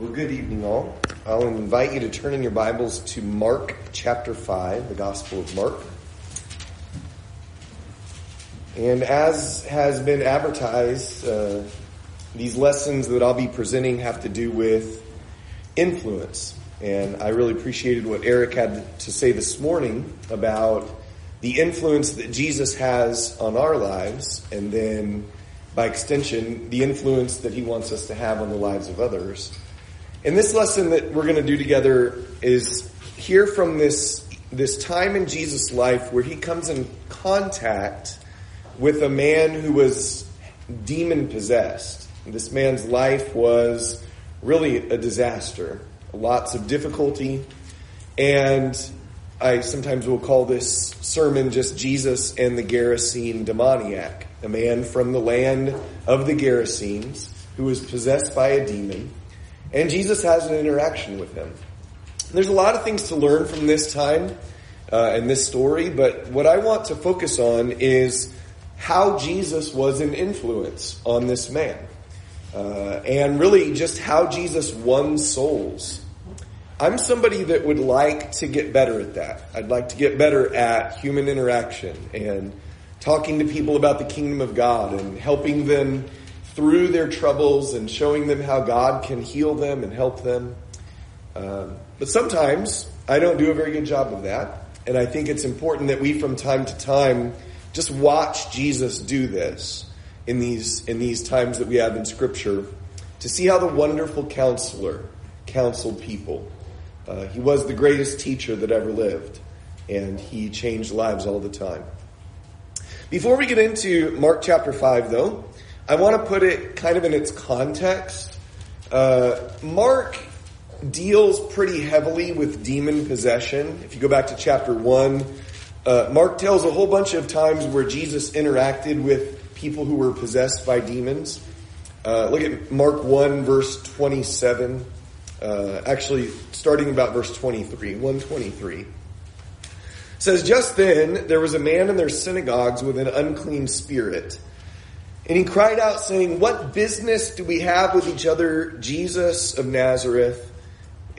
Well, good evening, all. I'll invite you to turn in your Bibles to Mark chapter 5, the Gospel of Mark. And as has been advertised, these lessons that I'll be presenting have to do with influence. And I really appreciated what Eric had to say this morning about the influence that Jesus has on our lives, and then, by extension, the influence that he wants us to have on the lives of others. And this lesson that we're going to do together is hear from this time in Jesus' life where he comes in contact with a man who was demon-possessed. This man's life was really a disaster, lots of difficulty. And I sometimes will call this sermon just Jesus and the Gerasene demoniac, a man from the land of the Gerasenes who was possessed by a demon. And Jesus has an interaction with him. There's a lot of things to learn from this time and this story, but what I want to focus on is how Jesus was an influence on this man. And really just how Jesus won souls. I'm somebody that would like to get better at that. I'd like to get better at human interaction and talking to people about the kingdom of God and helping them through their troubles and showing them how God can heal them and help them. But sometimes I don't do a very good job of that. And I think it's important that we from time to time just watch Jesus do this in these times that we have in Scripture to see how the wonderful counselor counseled people. He was the greatest teacher that ever lived, and he changed lives all the time. Before we get into Mark chapter 5, though, I want to put it kind of in its context. Mark deals pretty heavily with demon possession. If you go back to chapter 1, Mark tells a whole bunch of times where Jesus interacted with people who were possessed by demons. Look at Mark 1, verse 27. Actually, starting about verse 23, 123. It says, "Just then there was a man in their synagogues with an unclean spirit. And he cried out, saying, 'What business do we have with each other, Jesus of Nazareth?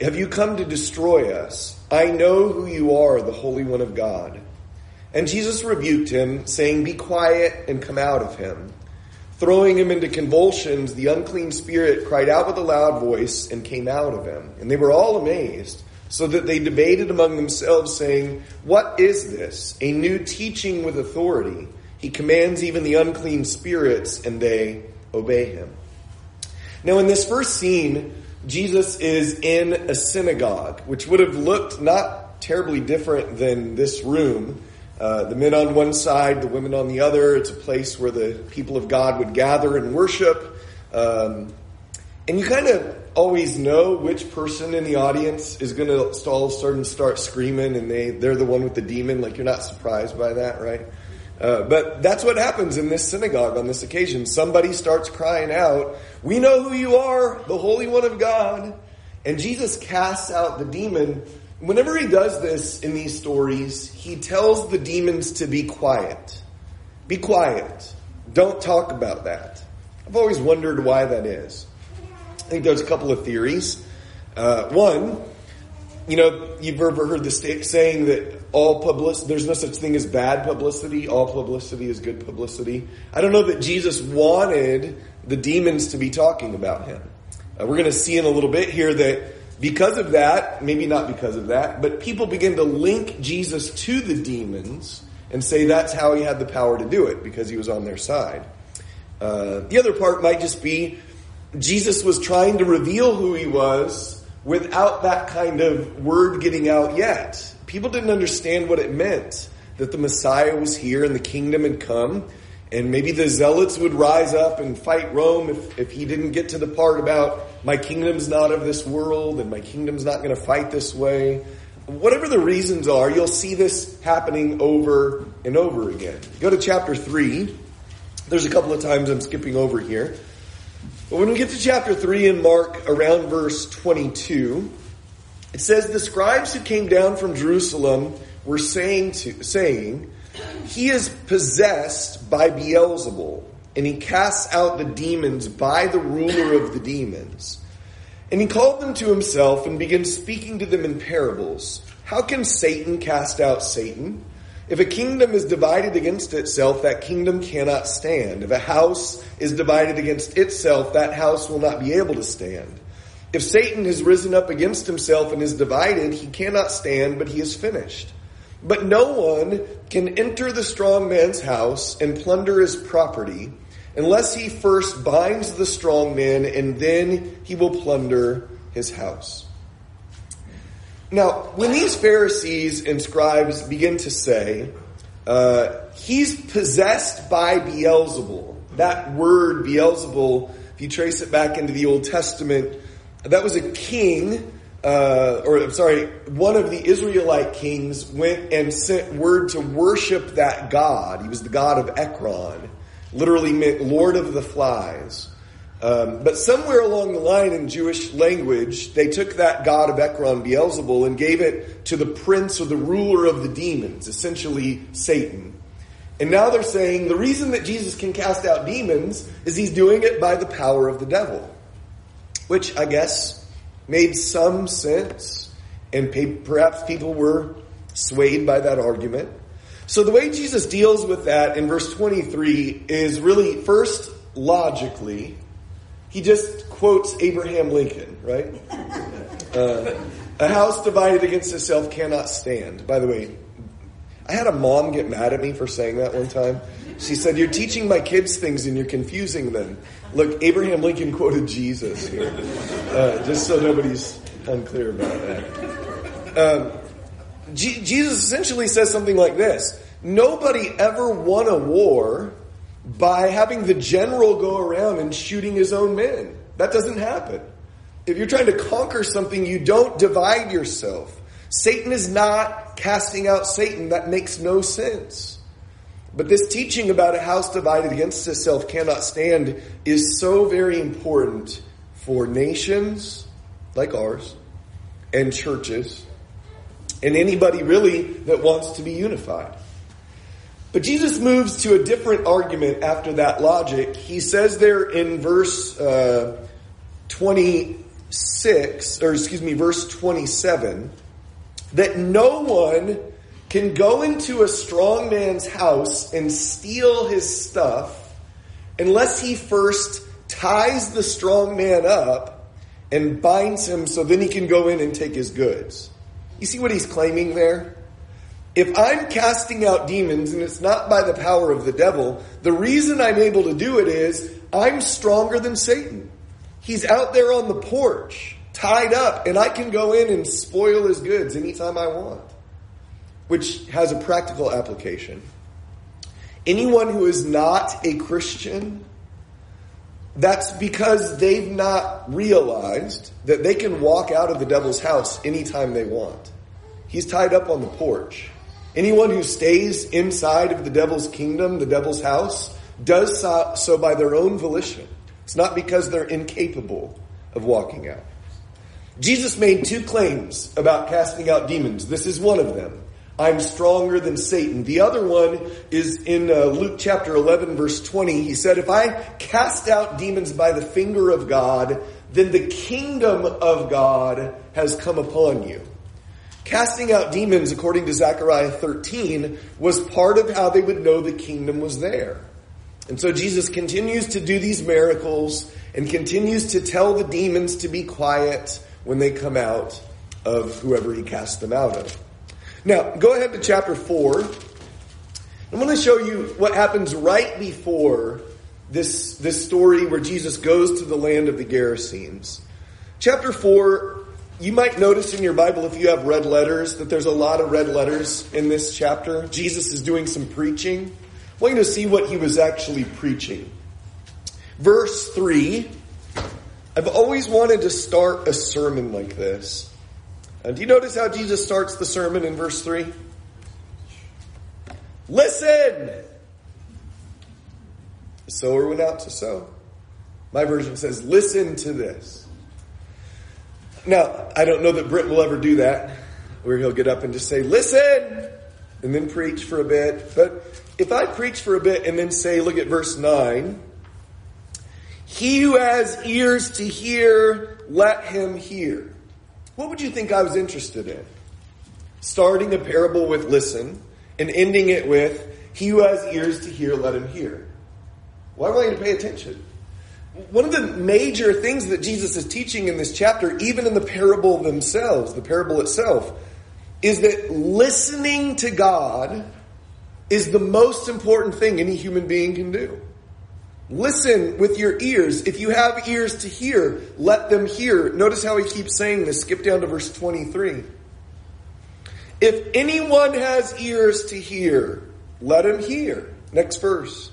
Have you come to destroy us? I know who you are, the Holy One of God.' And Jesus rebuked him, saying, 'Be quiet and come out of him.' Throwing him into convulsions, the unclean spirit cried out with a loud voice and came out of him. And they were all amazed, so that they debated among themselves, saying, 'What is this? A new teaching with authority. He commands even the unclean spirits, and they obey him.'" Now, in this first scene, Jesus is in a synagogue, which would have looked not terribly different than this room. The men on one side, the women on the other. It's a place where the people of God would gather and worship. And you kind of always know which person in the audience is going to start screaming, and they're the one with the demon. Like, you're not surprised by that, right? But that's what happens in this synagogue on this occasion. Somebody starts crying out, "We know who you are, the Holy One of God." And Jesus casts out the demon. Whenever he does this in these stories, he tells the demons to be quiet. Be quiet. Don't talk about that. I've always wondered why that is. I think there's a couple of theories. One, you've ever heard the saying that there's no such thing as bad publicity. All publicity is good publicity. I don't know that Jesus wanted the demons to be talking about him. We're going to see in a little bit here that because of that, maybe not because of that, but people begin to link Jesus to the demons and say that's how he had the power to do it, because he was on their side. The other part might just be Jesus was trying to reveal who he was without that kind of word getting out yet. People didn't understand what it meant, that the Messiah was here and the kingdom had come. And maybe the zealots would rise up and fight Rome if he didn't get to the part about my kingdom's not of this world and my kingdom's not going to fight this way. Whatever the reasons are, you'll see this happening over and over again. Go to chapter 3. There's a couple of times I'm skipping over here. But when we get to chapter 3 in Mark, around verse 22, it says, "The scribes who came down from Jerusalem were saying, 'He is possessed by Beelzebul, and he casts out the demons by the ruler of the demons.' And he called them to himself and began speaking to them in parables. How can Satan cast out Satan? If a kingdom is divided against itself, that kingdom cannot stand. If a house is divided against itself, that house will not be able to stand. If Satan has risen up against himself and is divided, he cannot stand, but he is finished. But no one can enter the strong man's house and plunder his property unless he first binds the strong man, and then he will plunder his house. Now, when these Pharisees and scribes begin to say, he's possessed by Beelzebul, that word Beelzebul, if you trace it back into the Old Testament, that was a king, one of the Israelite kings went and sent word to worship that god. He was the god of Ekron, literally meant Lord of the Flies. But somewhere along the line in Jewish language, they took that god of Ekron, Beelzebul, and gave it to the prince or the ruler of the demons, essentially Satan. And now they're saying the reason that Jesus can cast out demons is he's doing it by the power of the devil. Which, I guess, made some sense, and perhaps people were swayed by that argument. So the way Jesus deals with that in verse 23 is really, first, logically, he just quotes Abraham Lincoln, right? A house divided against itself cannot stand. By the way, I had a mom get mad at me for saying that one time. She said, "You're teaching my kids things and you're confusing them." Look, Abraham Lincoln quoted Jesus here, just so nobody's unclear about that. Jesus essentially says something like this. Nobody ever won a war by having the general go around and shooting his own men. That doesn't happen. If you're trying to conquer something, you don't divide yourself. Satan is not casting out Satan. That makes no sense. But this teaching about a house divided against itself cannot stand is so very important for nations like ours and churches and anybody really that wants to be unified. But Jesus moves to a different argument after that logic. He says there in verse 27, that no one can go into a strong man's house and steal his stuff unless he first ties the strong man up and binds him so then he can go in and take his goods. You see what he's claiming there? If I'm casting out demons and it's not by the power of the devil, the reason I'm able to do it is I'm stronger than Satan. He's out there on the porch, tied up, and I can go in and spoil his goods anytime I want. Which has a practical application. Anyone who is not a Christian, that's because they've not realized that they can walk out of the devil's house anytime they want. He's tied up on the porch. Anyone who stays inside of the devil's kingdom, the devil's house, does so by their own volition. It's not because they're incapable of walking out. Jesus made two claims about casting out demons. This is one of them. I'm stronger than Satan. The other one is in Luke chapter 11, verse 20. He said, if I cast out demons by the finger of God, then the kingdom of God has come upon you. Casting out demons, according to Zechariah 13, was part of how they would know the kingdom was there. And so Jesus continues to do these miracles and continues to tell the demons to be quiet when they come out of whoever he cast them out of. Now, go ahead to chapter 4. I'm going to show you what happens right before this story where Jesus goes to the land of the Gerasenes. Chapter 4, you might notice in your Bible, if you have red letters, that there's a lot of red letters in this chapter. Jesus is doing some preaching. We're going to see what he was actually preaching. Verse 3, I've always wanted to start a sermon like this. Do you notice how Jesus starts the sermon in verse 3? Listen! The sower went out to sow. My version says, listen to this. Now, I don't know that Brent will ever do that, where he'll get up and just say, listen! And then preach for a bit. But if I preach for a bit and then say, look at verse 9. He who has ears to hear, let him hear. What would you think I was interested in? Starting a parable with listen and ending it with, he who has ears to hear, let him hear. Why am I going to pay attention? One of the major things that Jesus is teaching in this chapter, even in the parable themselves, the parable itself, is that listening to God is the most important thing any human being can do. Listen with your ears. If you have ears to hear, let them hear. Notice how he keeps saying this. Skip down to verse 23. If anyone has ears to hear, let him hear. Next verse.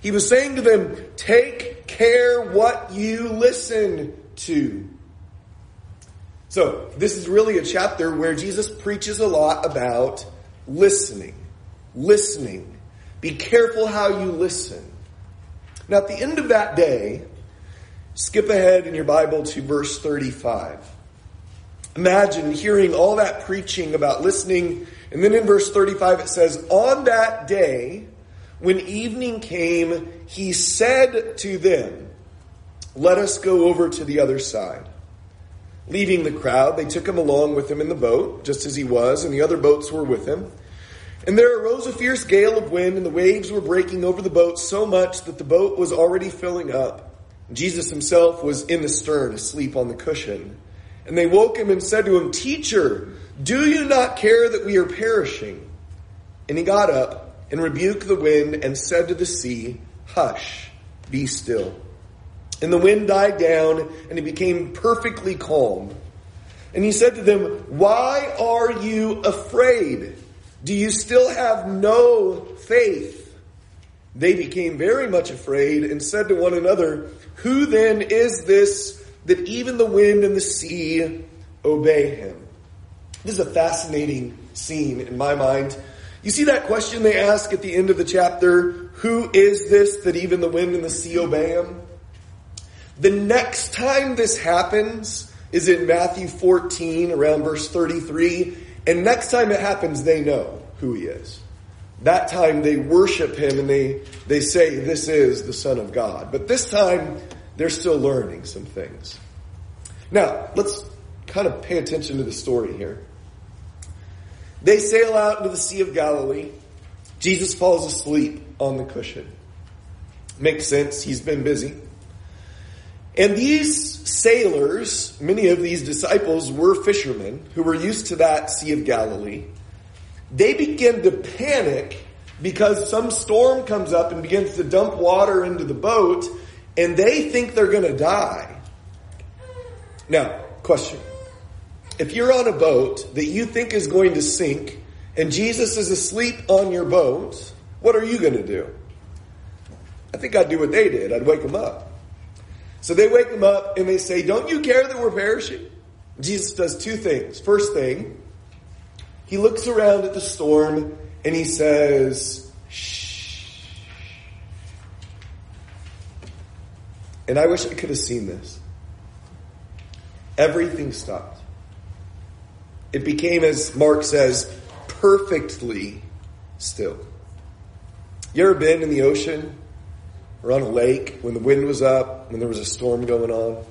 He was saying to them, take care what you listen to. So this is really a chapter where Jesus preaches a lot about listening. Listening. Be careful how you listen. Now at the end of that day, skip ahead in your Bible to verse 35. Imagine hearing all that preaching about listening. And then in verse 35 it says, on that day, when evening came, he said to them, let us go over to the other side. Leaving the crowd, they took him along with them in the boat, just as he was, and the other boats were with him. And there arose a fierce gale of wind, and the waves were breaking over the boat so much that the boat was already filling up. Jesus himself was in the stern, asleep on the cushion. And they woke him and said to him, Teacher, do you not care that we are perishing? And he got up and rebuked the wind and said to the sea, hush, be still. And the wind died down and it became perfectly calm. And he said to them, why are you afraid? Do you still have no faith? They became very much afraid and said to one another, who then is this that even the wind and the sea obey him? This is a fascinating scene in my mind. You see that question they ask at the end of the chapter, who is this that even the wind and the sea obey him? The next time this happens is in Matthew 14, around verse 33. And next time it happens, they know who he is. That time they worship him and they say, this is the Son of God. But this time, they're still learning some things. Now, let's kind of pay attention to the story here. They sail out into the Sea of Galilee. Jesus falls asleep on the cushion. Makes sense. He's been busy. And these sailors, many of these disciples were fishermen who were used to that Sea of Galilee. They begin to panic because some storm comes up and begins to dump water into the boat, and they think they're going to die. Now, question. If you're on a boat that you think is going to sink and Jesus is asleep on your boat, what are you going to do? I think I'd do what they did. I'd wake him up. So they wake him up and they say, don't you care that we're perishing? Jesus does two things. First thing, he looks around at the storm and he says, shh. And I wish I could have seen this. Everything stopped. It became, as Mark says, perfectly still. You ever been in the ocean or on a lake when the wind was up, when there was a storm going on?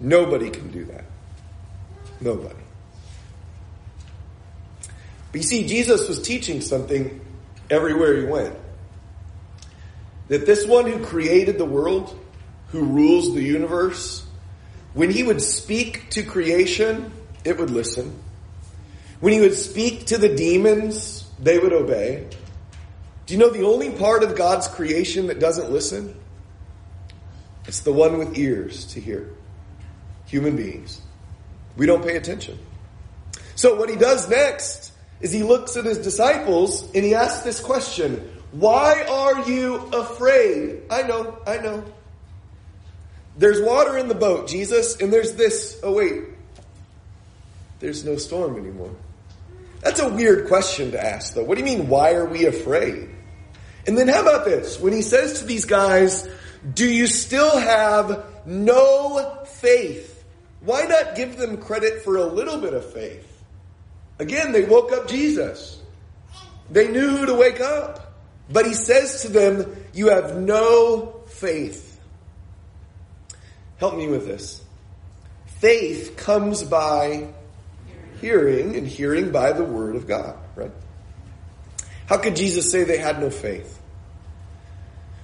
Nobody can do that. Nobody. But you see, Jesus was teaching something everywhere he went. That this one who created the world, who rules the universe, when he would speak to creation, it would listen. When he would speak to the demons, they would obey. Do you know the only part of God's creation that doesn't listen? It's the one with ears to hear. Human beings. We don't pay attention. So what he does next is he looks at his disciples and he asks this question. Why are you afraid? I know. There's water in the boat, Jesus, and there's this. Oh, wait. There's no storm anymore. That's a weird question to ask, though. What do you mean, why are we afraid? And then how about this? When he says to these guys, do you still have no faith? Why not give them credit for a little bit of faith? Again, they woke up Jesus. They knew who to wake up. But he says to them, you have no faith. Help me with this. Faith comes by hearing, and hearing by the word of God, right? How could Jesus say they had no faith?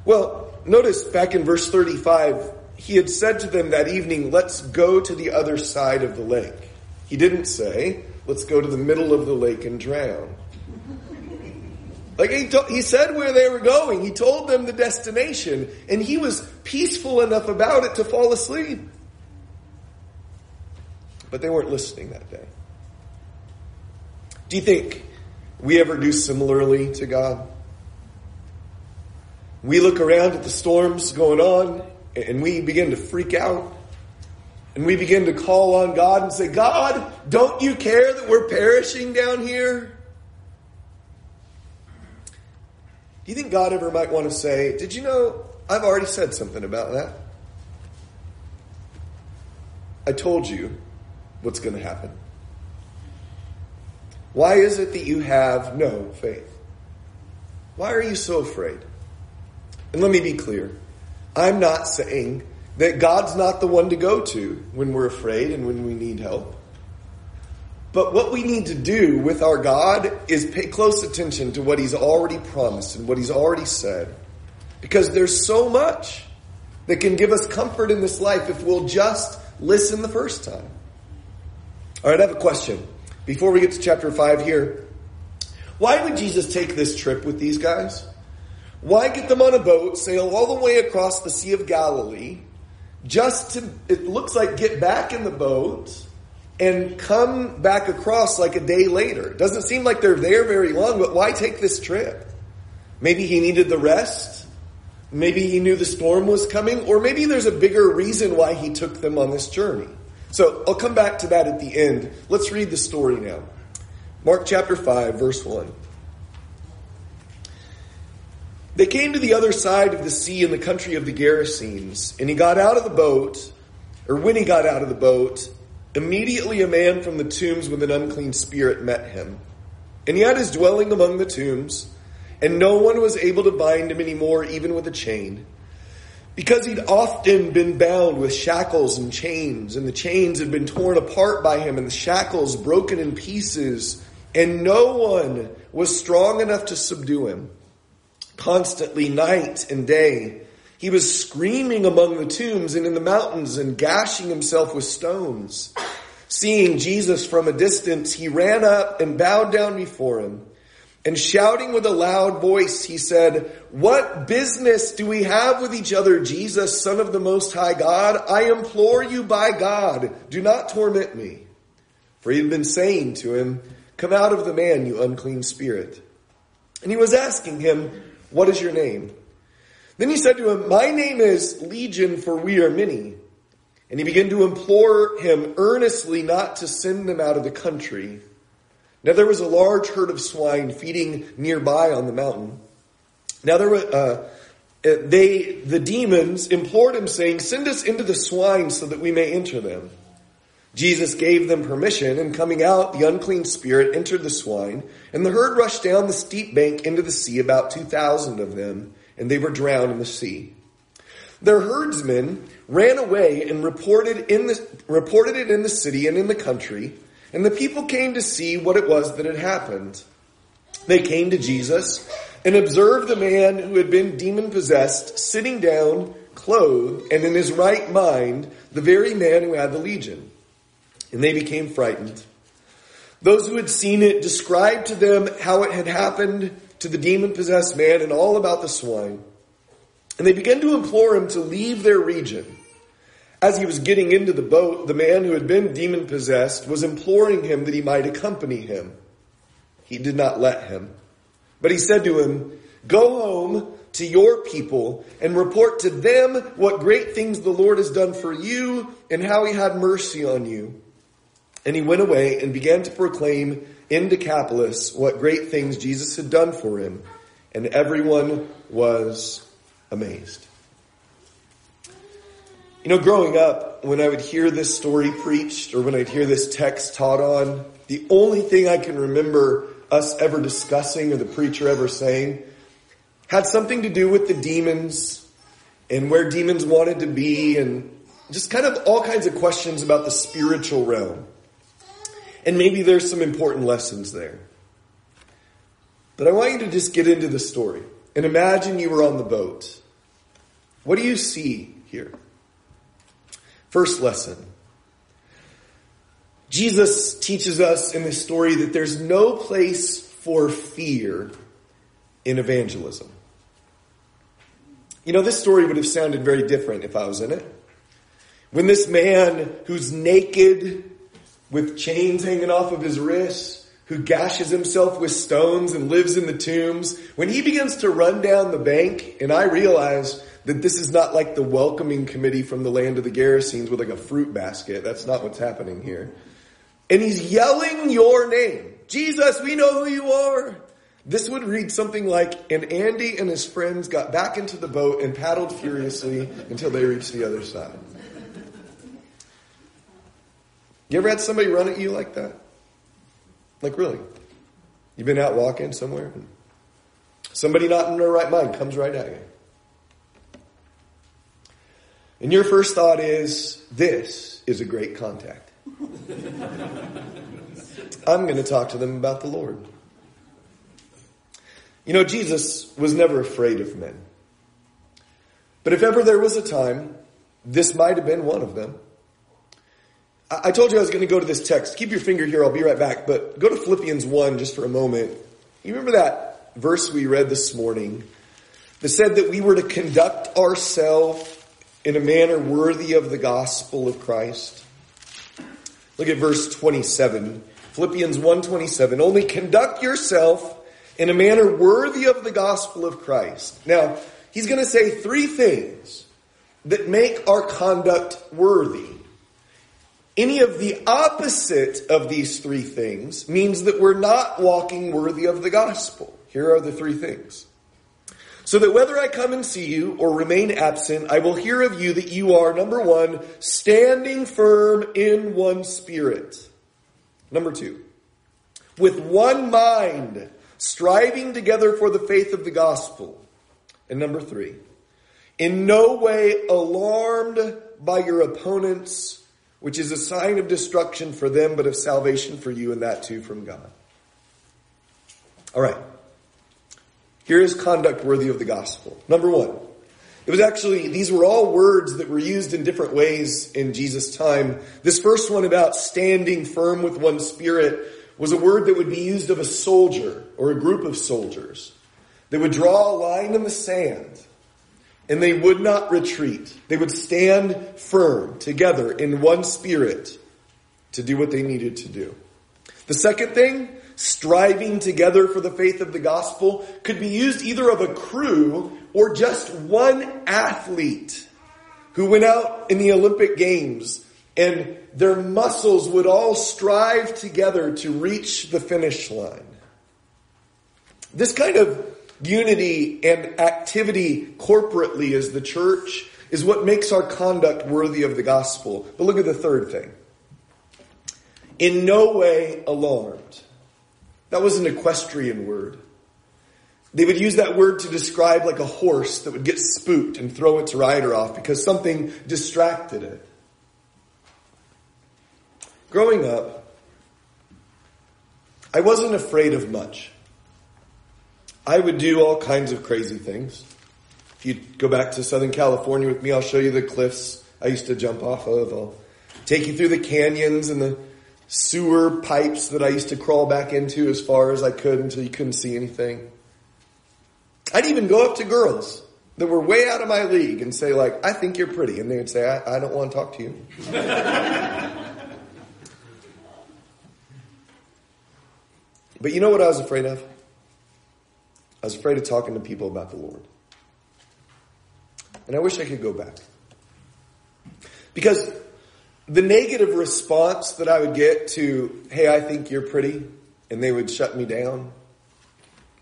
Well, notice back in verse 35, he had said to them that evening, let's go to the other side of the lake. He didn't say, let's go to the middle of the lake and drown. Like he said where they were going. He told them the destination. And he was peaceful enough about it to fall asleep. But they weren't listening that day. Do you think we ever do similarly to God? We look around at the storms going on, and we begin to freak out. And we begin to call on God and say, God, don't you care that we're perishing down here? Do you think God ever might want to say, did you know I've already said something about that? I told you what's going to happen. Why is it that you have no faith? Why are you so afraid? And let me be clear. I'm not saying that God's not the one to go to when we're afraid and when we need help. But what we need to do with our God is pay close attention to what he's already promised and what he's already said. Because there's so much that can give us comfort in this life if we'll just listen the first time. All right, I have a question. Before we get to chapter 5 here, why would Jesus take this trip with these guys? Why get them on a boat, sail all the way across the Sea of Galilee, just to, it looks like, get back in the boat and come back across like a day later? It doesn't seem like they're there very long, but why take this trip? Maybe he needed the rest. Maybe he knew the storm was coming. Or maybe there's a bigger reason why he took them on this journey. So I'll come back to that at the end. Let's read the story now. Mark chapter 5, verse 1. They came to the other side of the sea in the country of the Gerasenes. And he got out of the boat, or when he got out of the boat, immediately a man from the tombs with an unclean spirit met him. And he had his dwelling among the tombs, and no one was able to bind him anymore, even with a chain. Because he'd often been bound with shackles and chains, and the chains had been torn apart by him, and the shackles broken in pieces, and no one was strong enough to subdue him. Constantly, night and day, he was screaming among the tombs and in the mountains and gashing himself with stones. Seeing Jesus from a distance, he ran up and bowed down before him. And shouting with a loud voice, he said, "What business do we have with each other, Jesus, Son of the Most High God? I implore you by God, do not torment me." For he had been saying to him, "Come out of the man, you unclean spirit." And he was asking him, "What is your name?" Then he said to him, "My name is Legion, for we are many." And he began to implore him earnestly not to send them out of the country. Now there was a large herd of swine feeding nearby on the mountain. Now there were, the demons implored him, saying, "Send us into the swine so that we may enter them." Jesus gave them permission, and coming out, the unclean spirit entered the swine, and the herd rushed down the steep bank into the sea, about 2,000 of them. And they were drowned in the sea. Their herdsmen ran away and reported it in the city and in the country, and the people came to see what it was that had happened. They came to Jesus and observed the man who had been demon-possessed sitting down, clothed, and in his right mind, the very man who had the legion. And they became frightened. Those who had seen it described to them how it had happened to the demon-possessed man and all about the swine. And they began to implore him to leave their region. As he was getting into the boat, the man who had been demon-possessed was imploring him that he might accompany him. He did not let him. But he said to him, "Go home to your people and report to them what great things the Lord has done for you and how he had mercy on you." And he went away and began to proclaim in Decapolis what great things Jesus had done for him, and everyone was amazed. You know, growing up, when I would hear this story preached or when I'd hear this text taught on, the only thing I can remember us ever discussing or the preacher ever saying had something to do with the demons and where demons wanted to be and just kind of all kinds of questions about the spiritual realm. And maybe there's some important lessons there. But I want you to just get into the story. And imagine you were on the boat. What do you see here? First lesson. Jesus teaches us in this story that there's no place for fear in evangelism. You know, this story would have sounded very different if I was in it. When this man who's naked with chains hanging off of his wrists, who gashes himself with stones and lives in the tombs, when he begins to run down the bank, and I realize that this is not like the welcoming committee from the land of the Gerasenes with like a fruit basket. That's not what's happening here. And he's yelling your name. Jesus, we know who you are. This would read something like, and Andy and his friends got back into the boat and paddled furiously until they reached the other side. You ever had somebody run at you like that? Like, really? You've been out walking somewhere, and somebody not in their right mind comes right at you. And your first thought is, this is a great contact. I'm going to talk to them about the Lord. You know, Jesus was never afraid of men. But if ever there was a time, this might have been one of them. I told you I was going to go to this text. Keep your finger here. I'll be right back. But go to Philippians 1 just for a moment. You remember that verse we read this morning that said that we were to conduct ourselves in a manner worthy of the gospel of Christ? Look at verse 27. Philippians 1:27. Only conduct yourself in a manner worthy of the gospel of Christ. Now, he's going to say three things that make our conduct worthy. Any of the opposite of these three things means that we're not walking worthy of the gospel. Here are the three things. So that whether I come and see you or remain absent, I will hear of you that you are, number one, standing firm in one spirit. Number two, with one mind, striving together for the faith of the gospel. And number three, in no way alarmed by your opponents, which is a sign of destruction for them, but of salvation for you, and that too from God. All right. Here is conduct worthy of the gospel. Number one. It was actually, these were all words that were used in different ways in Jesus' time. This first one about standing firm with one spirit was a word that would be used of a soldier or a group of soldiers. They would draw a line in the sand. And they would not retreat. They would stand firm together in one spirit to do what they needed to do. The second thing, striving together for the faith of the gospel, could be used either of a crew or just one athlete who went out in the Olympic Games and their muscles would all strive together to reach the finish line. This kind of unity and activity corporately as the church is what makes our conduct worthy of the gospel. But look at the third thing. In no way alarmed. That was an equestrian word. They would use that word to describe like a horse that would get spooked and throw its rider off because something distracted it. Growing up, I wasn't afraid of much. I would do all kinds of crazy things. If you go back to Southern California with me, I'll show you the cliffs I used to jump off of. I'll take you through the canyons and the sewer pipes that I used to crawl back into as far as I could until you couldn't see anything. I'd even go up to girls that were way out of my league and say, like, I think you're pretty. And they would say, I don't want to talk to you. But you know what I was afraid of? I was afraid of talking to people about the Lord. And I wish I could go back. Because the negative response that I would get to, hey, I think you're pretty, and they would shut me down,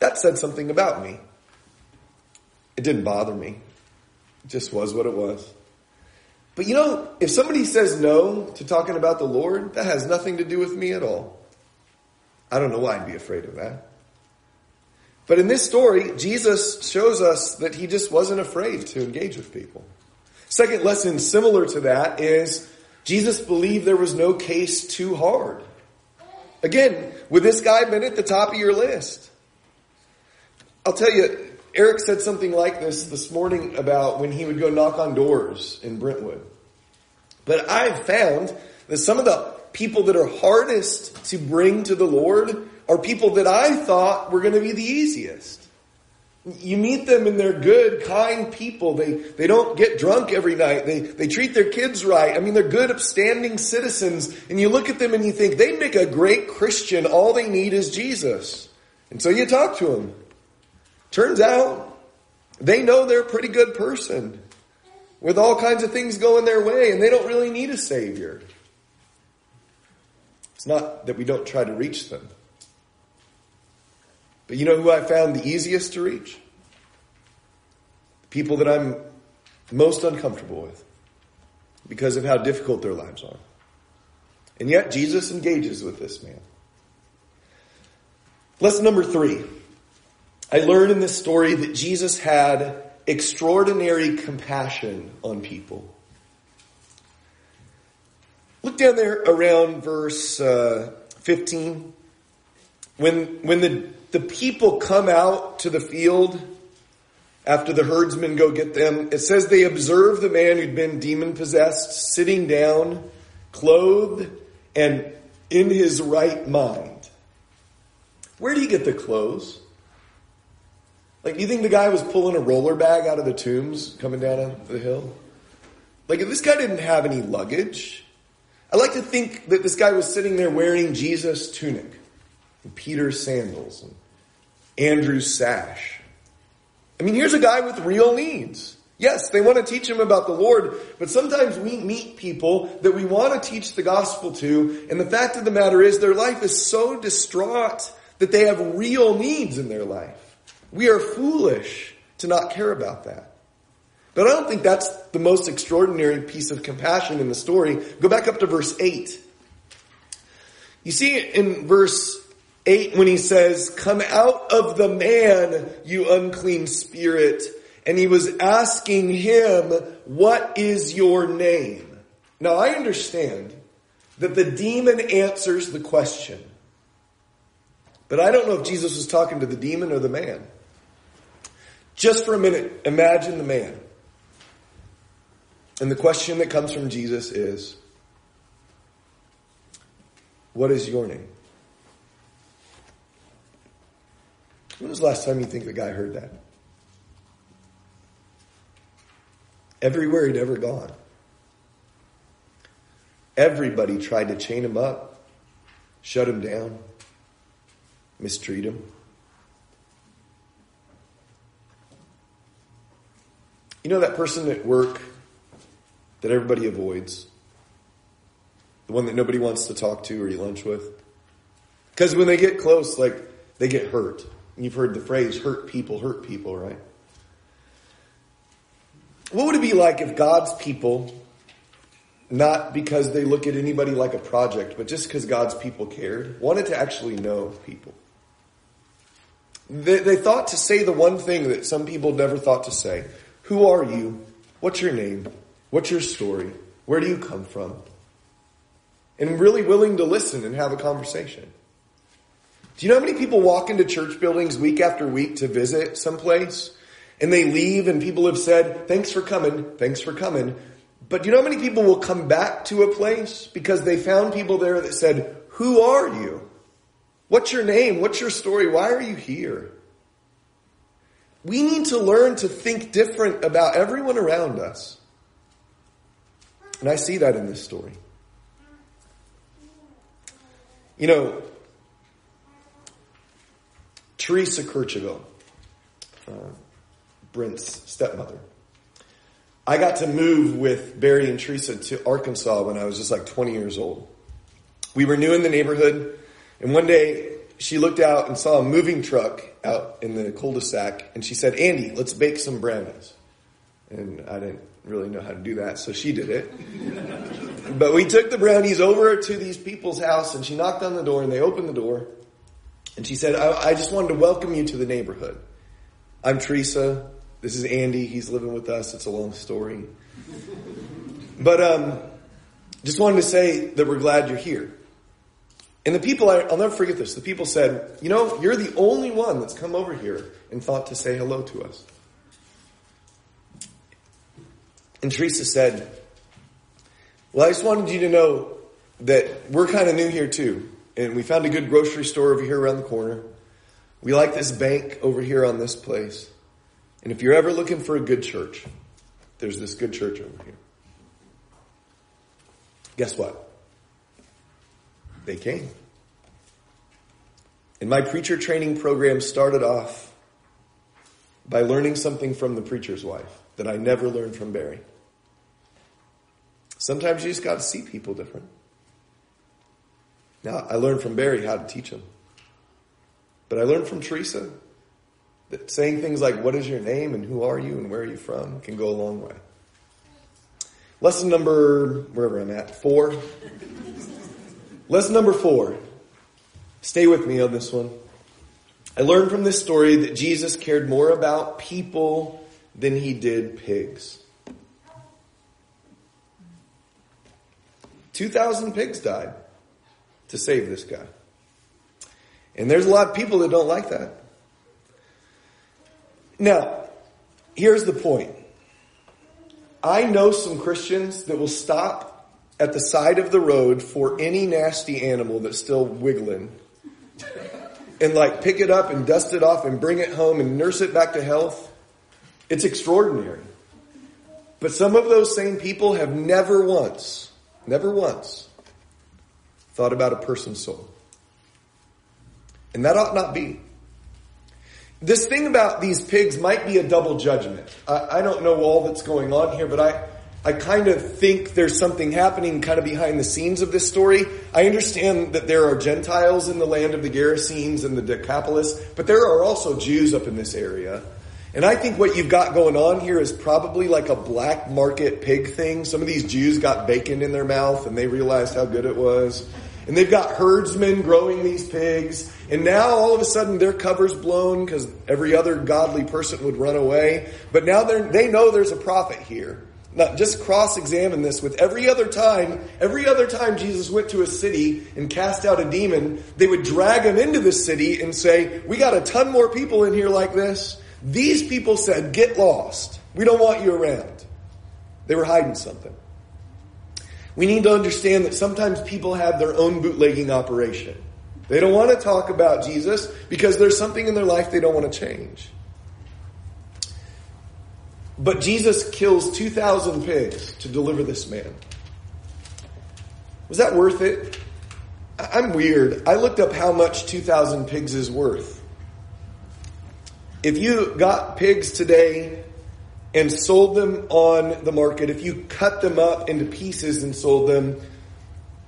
that said something about me. It didn't bother me. It just was what it was. But you know, if somebody says no to talking about the Lord, that has nothing to do with me at all. I don't know why I'd be afraid of that. But in this story, Jesus shows us that he just wasn't afraid to engage with people. Second lesson similar to that is Jesus believed there was no case too hard. Again, would this guy been at the top of your list? I'll tell you, Eric said something like this morning about when he would go knock on doors in Brentwood. But I've found that some of the people that are hardest to bring to the Lord are people that I thought were going to be the easiest. You meet them and they're good, kind people. They don't get drunk every night. They treat their kids right. I mean, they're good, upstanding citizens. And you look at them and you think, they make a great Christian. All they need is Jesus. And so you talk to them. Turns out, they know they're a pretty good person with all kinds of things going their way, and they don't really need a Savior. It's not that we don't try to reach them. But you know who I found the easiest to reach? The people that I'm most uncomfortable with because of how difficult their lives are. And yet Jesus engages with this man. Lesson number 3. I learned in this story that Jesus had extraordinary compassion on people. Look down there around verse 15. When the people come out to the field after the herdsmen go get them, it says they observed the man who'd been demon-possessed sitting down, clothed, and in his right mind. Where did he get the clothes? Like, you think the guy was pulling a roller bag out of the tombs coming down the hill? Like, this guy didn't have any luggage. I like to think that this guy was sitting there wearing Jesus' tunic, and Peter's sandals, and Andrew's sash. I mean, here's a guy with real needs. Yes, they want to teach him about the Lord, but sometimes we meet people that we want to teach the gospel to, and the fact of the matter is their life is so distraught that they have real needs in their life. We are foolish to not care about that. But I don't think that's the most extraordinary piece of compassion in the story. Go back up to verse 8. You see in verse 8 when he says, "Come out of the man, you unclean spirit." And he was asking him, "What is your name?" Now I understand that the demon answers the question. But I don't know if Jesus was talking to the demon or the man. Just for a minute, imagine the man. And the question that comes from Jesus is, "What is your name?" When was the last time you think the guy heard that? Everywhere he'd ever gone. Everybody tried to chain him up, shut him down, mistreat him. You know that person at work that everybody avoids? The one that nobody wants to talk to or eat lunch with? Because when they get close, like, they get hurt. And you've heard the phrase, hurt people, right? What would it be like if God's people, not because they look at anybody like a project, but just because God's people cared, wanted to actually know people? They thought to say the one thing that some people never thought to say. Who are you? What's your name? What's your story? Where do you come from? And really willing to listen and have a conversation. Do you know how many people walk into church buildings week after week to visit someplace? And they leave and people have said, thanks for coming. But do you know how many people will come back to a place because they found people there that said, "Who are you? What's your name? What's your story? Why are you here?" We need to learn to think different about everyone around us. And I see that in this story. You know, Teresa Kircheville, Brent's stepmother. I got to move with Barry and Teresa to Arkansas when I was just like 20 years old. We were new in the neighborhood, and one day she looked out and saw a moving truck out in the cul-de-sac, and she said, "Andy, let's bake some brownies." And I didn't really know how to do that, so she did it. But we took the brownies over to these people's house, and she knocked on the door, and they opened the door. And she said, I just wanted to welcome you to the neighborhood. I'm Teresa. This is Andy. He's living with us. It's a long story. But just wanted to say that we're glad you're here. And the people, I'll never forget this. The people said, you know, you're the only one that's come over here and thought to say hello to us. And Teresa said, well, I just wanted you to know that we're kind of new here too. And we found a good grocery store over here around the corner. We like this bank over here on this place. And if you're ever looking for a good church, there's this good church over here. Guess what? They came. And my preacher training program started off by learning something from the preacher's wife that I never learned from Barry. Sometimes you just got to see people different. Now, I learned from Barry how to teach them. But I learned from Teresa that saying things like, what is your name and who are you and where are you from can go a long way. Lesson number, wherever I'm at, 4. Lesson number 4. Stay with me on this one. I learned from this story that Jesus cared more about people than he did pigs. 2,000 pigs died to save this guy. And there's a lot of people that don't like that. Now, here's the point. I know some Christians that will stop at the side of the road for any nasty animal that's still wiggling and like pick it up and dust it off and bring it home and nurse it back to health. It's extraordinary. But some of those same people have never once thought about a person's soul. And that ought not be. This thing about these pigs might be a double judgment. I don't know all that's going on here, but I kind of think there's something happening kind of behind the scenes of this story. I understand that there are Gentiles in the land of the Gerasenes and the Decapolis, but there are also Jews up in this area. And I think what you've got going on here is probably like a black market pig thing. Some of these Jews got bacon in their mouth and they realized how good it was. And they've got herdsmen growing these pigs. And now all of a sudden their cover's blown because every other godly person would run away. But now they know there's a prophet here. Now, just cross-examine this with every other time Jesus went to a city and cast out a demon, they would drag him into the city and say, we got a ton more people in here like this. These people said, get lost. We don't want you around. They were hiding something. We need to understand that sometimes people have their own bootlegging operation. They don't want to talk about Jesus because there's something in their life they don't want to change. But Jesus kills 2,000 pigs to deliver this man. Was that worth it? I'm weird. I looked up how much 2,000 pigs is worth. If you got pigs today and sold them on the market, if you cut them up into pieces and sold them,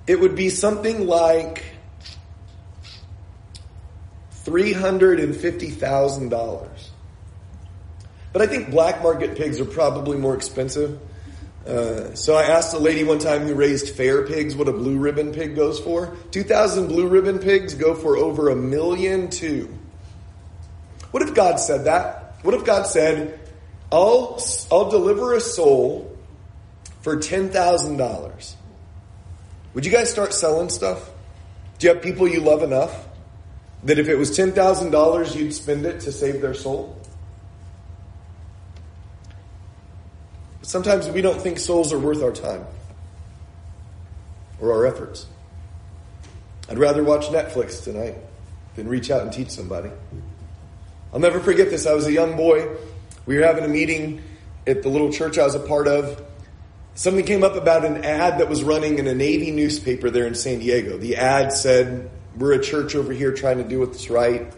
it would be something like $350,000. But I think black market pigs are probably more expensive. So I asked a lady one time who raised fair pigs what a blue ribbon pig goes for. 2,000 blue ribbon pigs go for over $1.2 million. What if God said that? What if God said, I'll deliver a soul for $10,000. Would you guys start selling stuff? Do you have people you love enough that if it was $10,000, you'd spend it to save their soul? Sometimes we don't think souls are worth our time or our efforts. I'd rather watch Netflix tonight than reach out and teach somebody. I'll never forget this. I was a young boy. We were having a meeting at the little church I was a part of. Something came up about an ad that was running in a Navy newspaper there in San Diego. The ad said, we're a church over here trying to do what's right.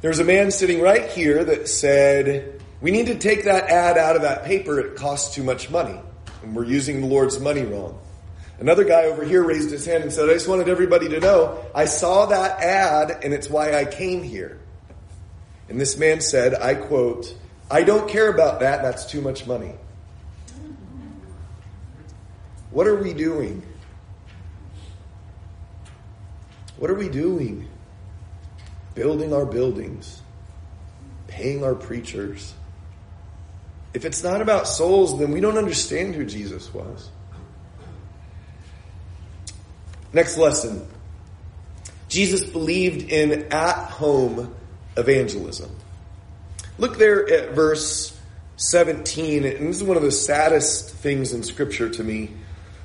There was a man sitting right here that said, we need to take that ad out of that paper. It costs too much money. And we're using the Lord's money wrong. Another guy over here raised his hand and said, I just wanted everybody to know, I saw that ad and it's why I came here. And this man said, I quote, I don't care about that. That's too much money. What are we doing? What are we doing? Building our buildings, paying our preachers, If it's not about souls, then we don't understand who Jesus was. Next lesson. Jesus believed in at-home evangelism. Look there at verse 17, and this is one of the saddest things in Scripture to me.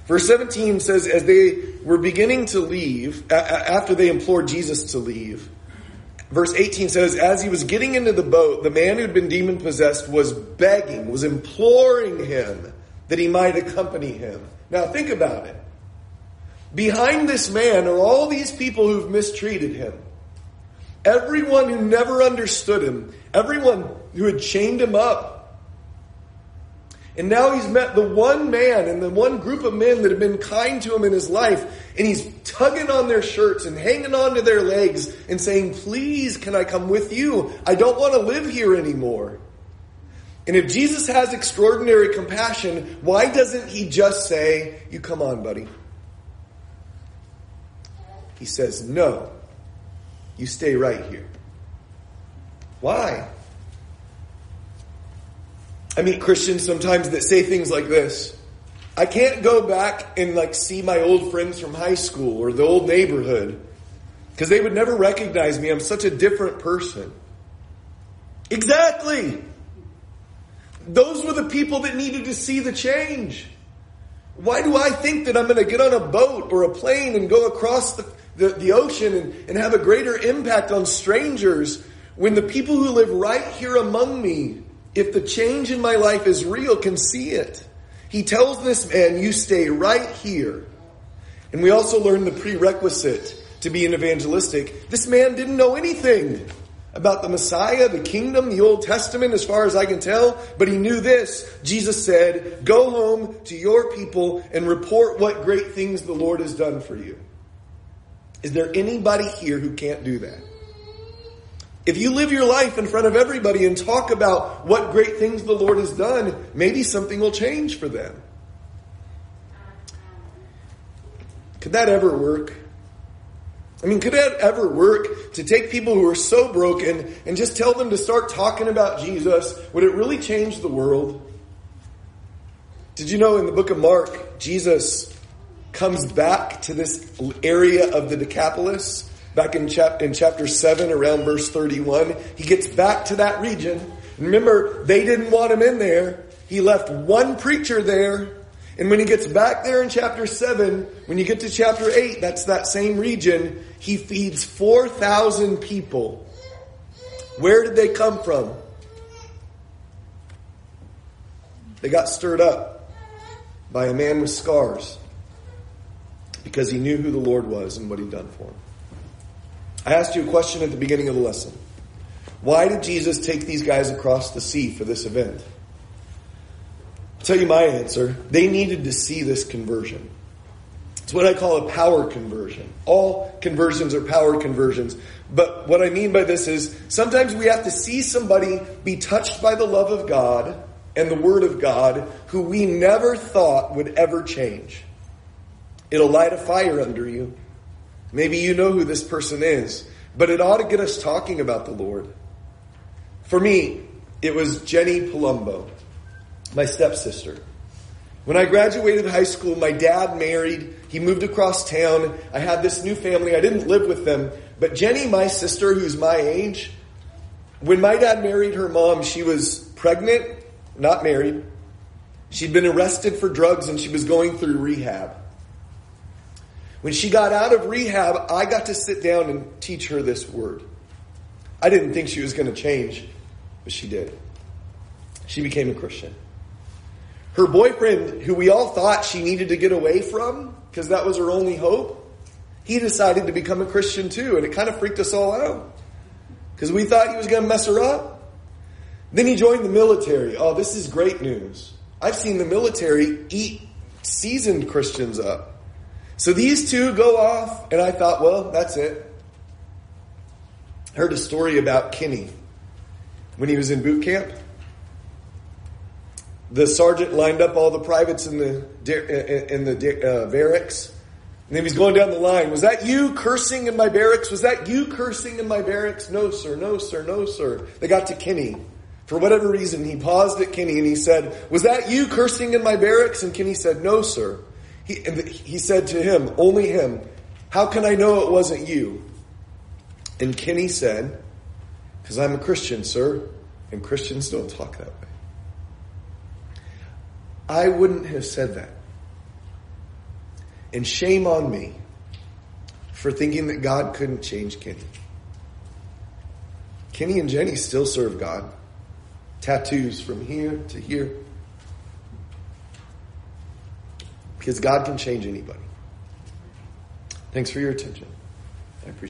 Verse 17 says, as they were beginning to leave, after they implored Jesus to leave, verse 18 says, as he was getting into the boat, the man who had been demon-possessed was begging, was imploring him that he might accompany him. Now think about it. Behind this man are all these people who've mistreated him. Everyone who never understood him. Everyone who had chained him up. And now he's met the one man and the one group of men that have been kind to him in his life. And he's tugging on their shirts and hanging on to their legs and saying, please, can I come with you? I don't want to live here anymore. And if Jesus has extraordinary compassion, why doesn't he just say, you come on, buddy? He says, no, you stay right here. Why? I meet Christians sometimes that say things like this. I can't go back and see my old friends from high school or the old neighborhood because they would never recognize me. I'm such a different person. Exactly. Those were the people that needed to see the change. Why do I think that I'm going to get on a boat or a plane and go across the ocean and have a greater impact on strangers when the people who live right here among me, if the change in my life is real, can see it? He tells this man, you stay right here. And we also learn the prerequisite to be an evangelistic. This man didn't know anything about the Messiah, the kingdom, the Old Testament, as far as I can tell. But he knew this. Jesus said, go home to your people and report what great things the Lord has done for you. Is there anybody here who can't do that? If you live your life in front of everybody and talk about what great things the Lord has done, maybe something will change for them. Could that ever work? Could that ever work to take people who are so broken and just tell them to start talking about Jesus? Would it really change the world? Did you know in the book of Mark, Jesus comes back to this area of the Decapolis? Back in chapter 7, around verse 31, he gets back to that region. And remember, they didn't want him in there. He left one preacher there. And when he gets back there in chapter 7, when you get to chapter 8, that's that same region, he feeds 4,000 people. Where did they come from? They got stirred up by a man with scars because he knew who the Lord was and what he'd done for him. I asked you a question at the beginning of the lesson. Why did Jesus take these guys across the sea for this event? I'll tell you my answer. They needed to see this conversion. It's what I call a power conversion. All conversions are power conversions. But what I mean by this is sometimes we have to see somebody be touched by the love of God and the Word of God who we never thought would ever change. It'll light a fire under you. Maybe you know who this person is, but it ought to get us talking about the Lord. For me, it was Jenny Palumbo, my stepsister. When I graduated high school, my dad married. He moved across town. I had this new family. I didn't live with them. But Jenny, my sister, who's my age, when my dad married her mom, she was pregnant, not married. She'd been arrested for drugs and she was going through rehab. When she got out of rehab, I got to sit down and teach her this word. I didn't think she was going to change, but she did. She became a Christian. Her boyfriend, who we all thought she needed to get away from, because that was her only hope, he decided to become a Christian too, and it kind of freaked us all out, because we thought he was going to mess her up. Then he joined the military. Oh, this is great news. I've seen the military eat seasoned Christians up. So these two go off, and I thought, well, that's it. I heard a story about Kenny when he was in boot camp. The sergeant lined up all the privates in the barracks, and then he was going down the line. Was that you cursing in my barracks? Was that you cursing in my barracks? No, sir. No, sir. No, sir. They got to Kenny. For whatever reason, he paused at Kinney and he said, "Was that you cursing in my barracks?" And Kinney said, "No, sir." He said to him, only him, "How can I know it wasn't you?" And Kinney said, "Because I'm a Christian, sir, and Christians don't talk that way." I wouldn't have said that. And shame on me for thinking that God couldn't change Kinney. Kinney and Jenny still serve God. Tattoos from here to here. Because God can change anybody. Thanks for your attention.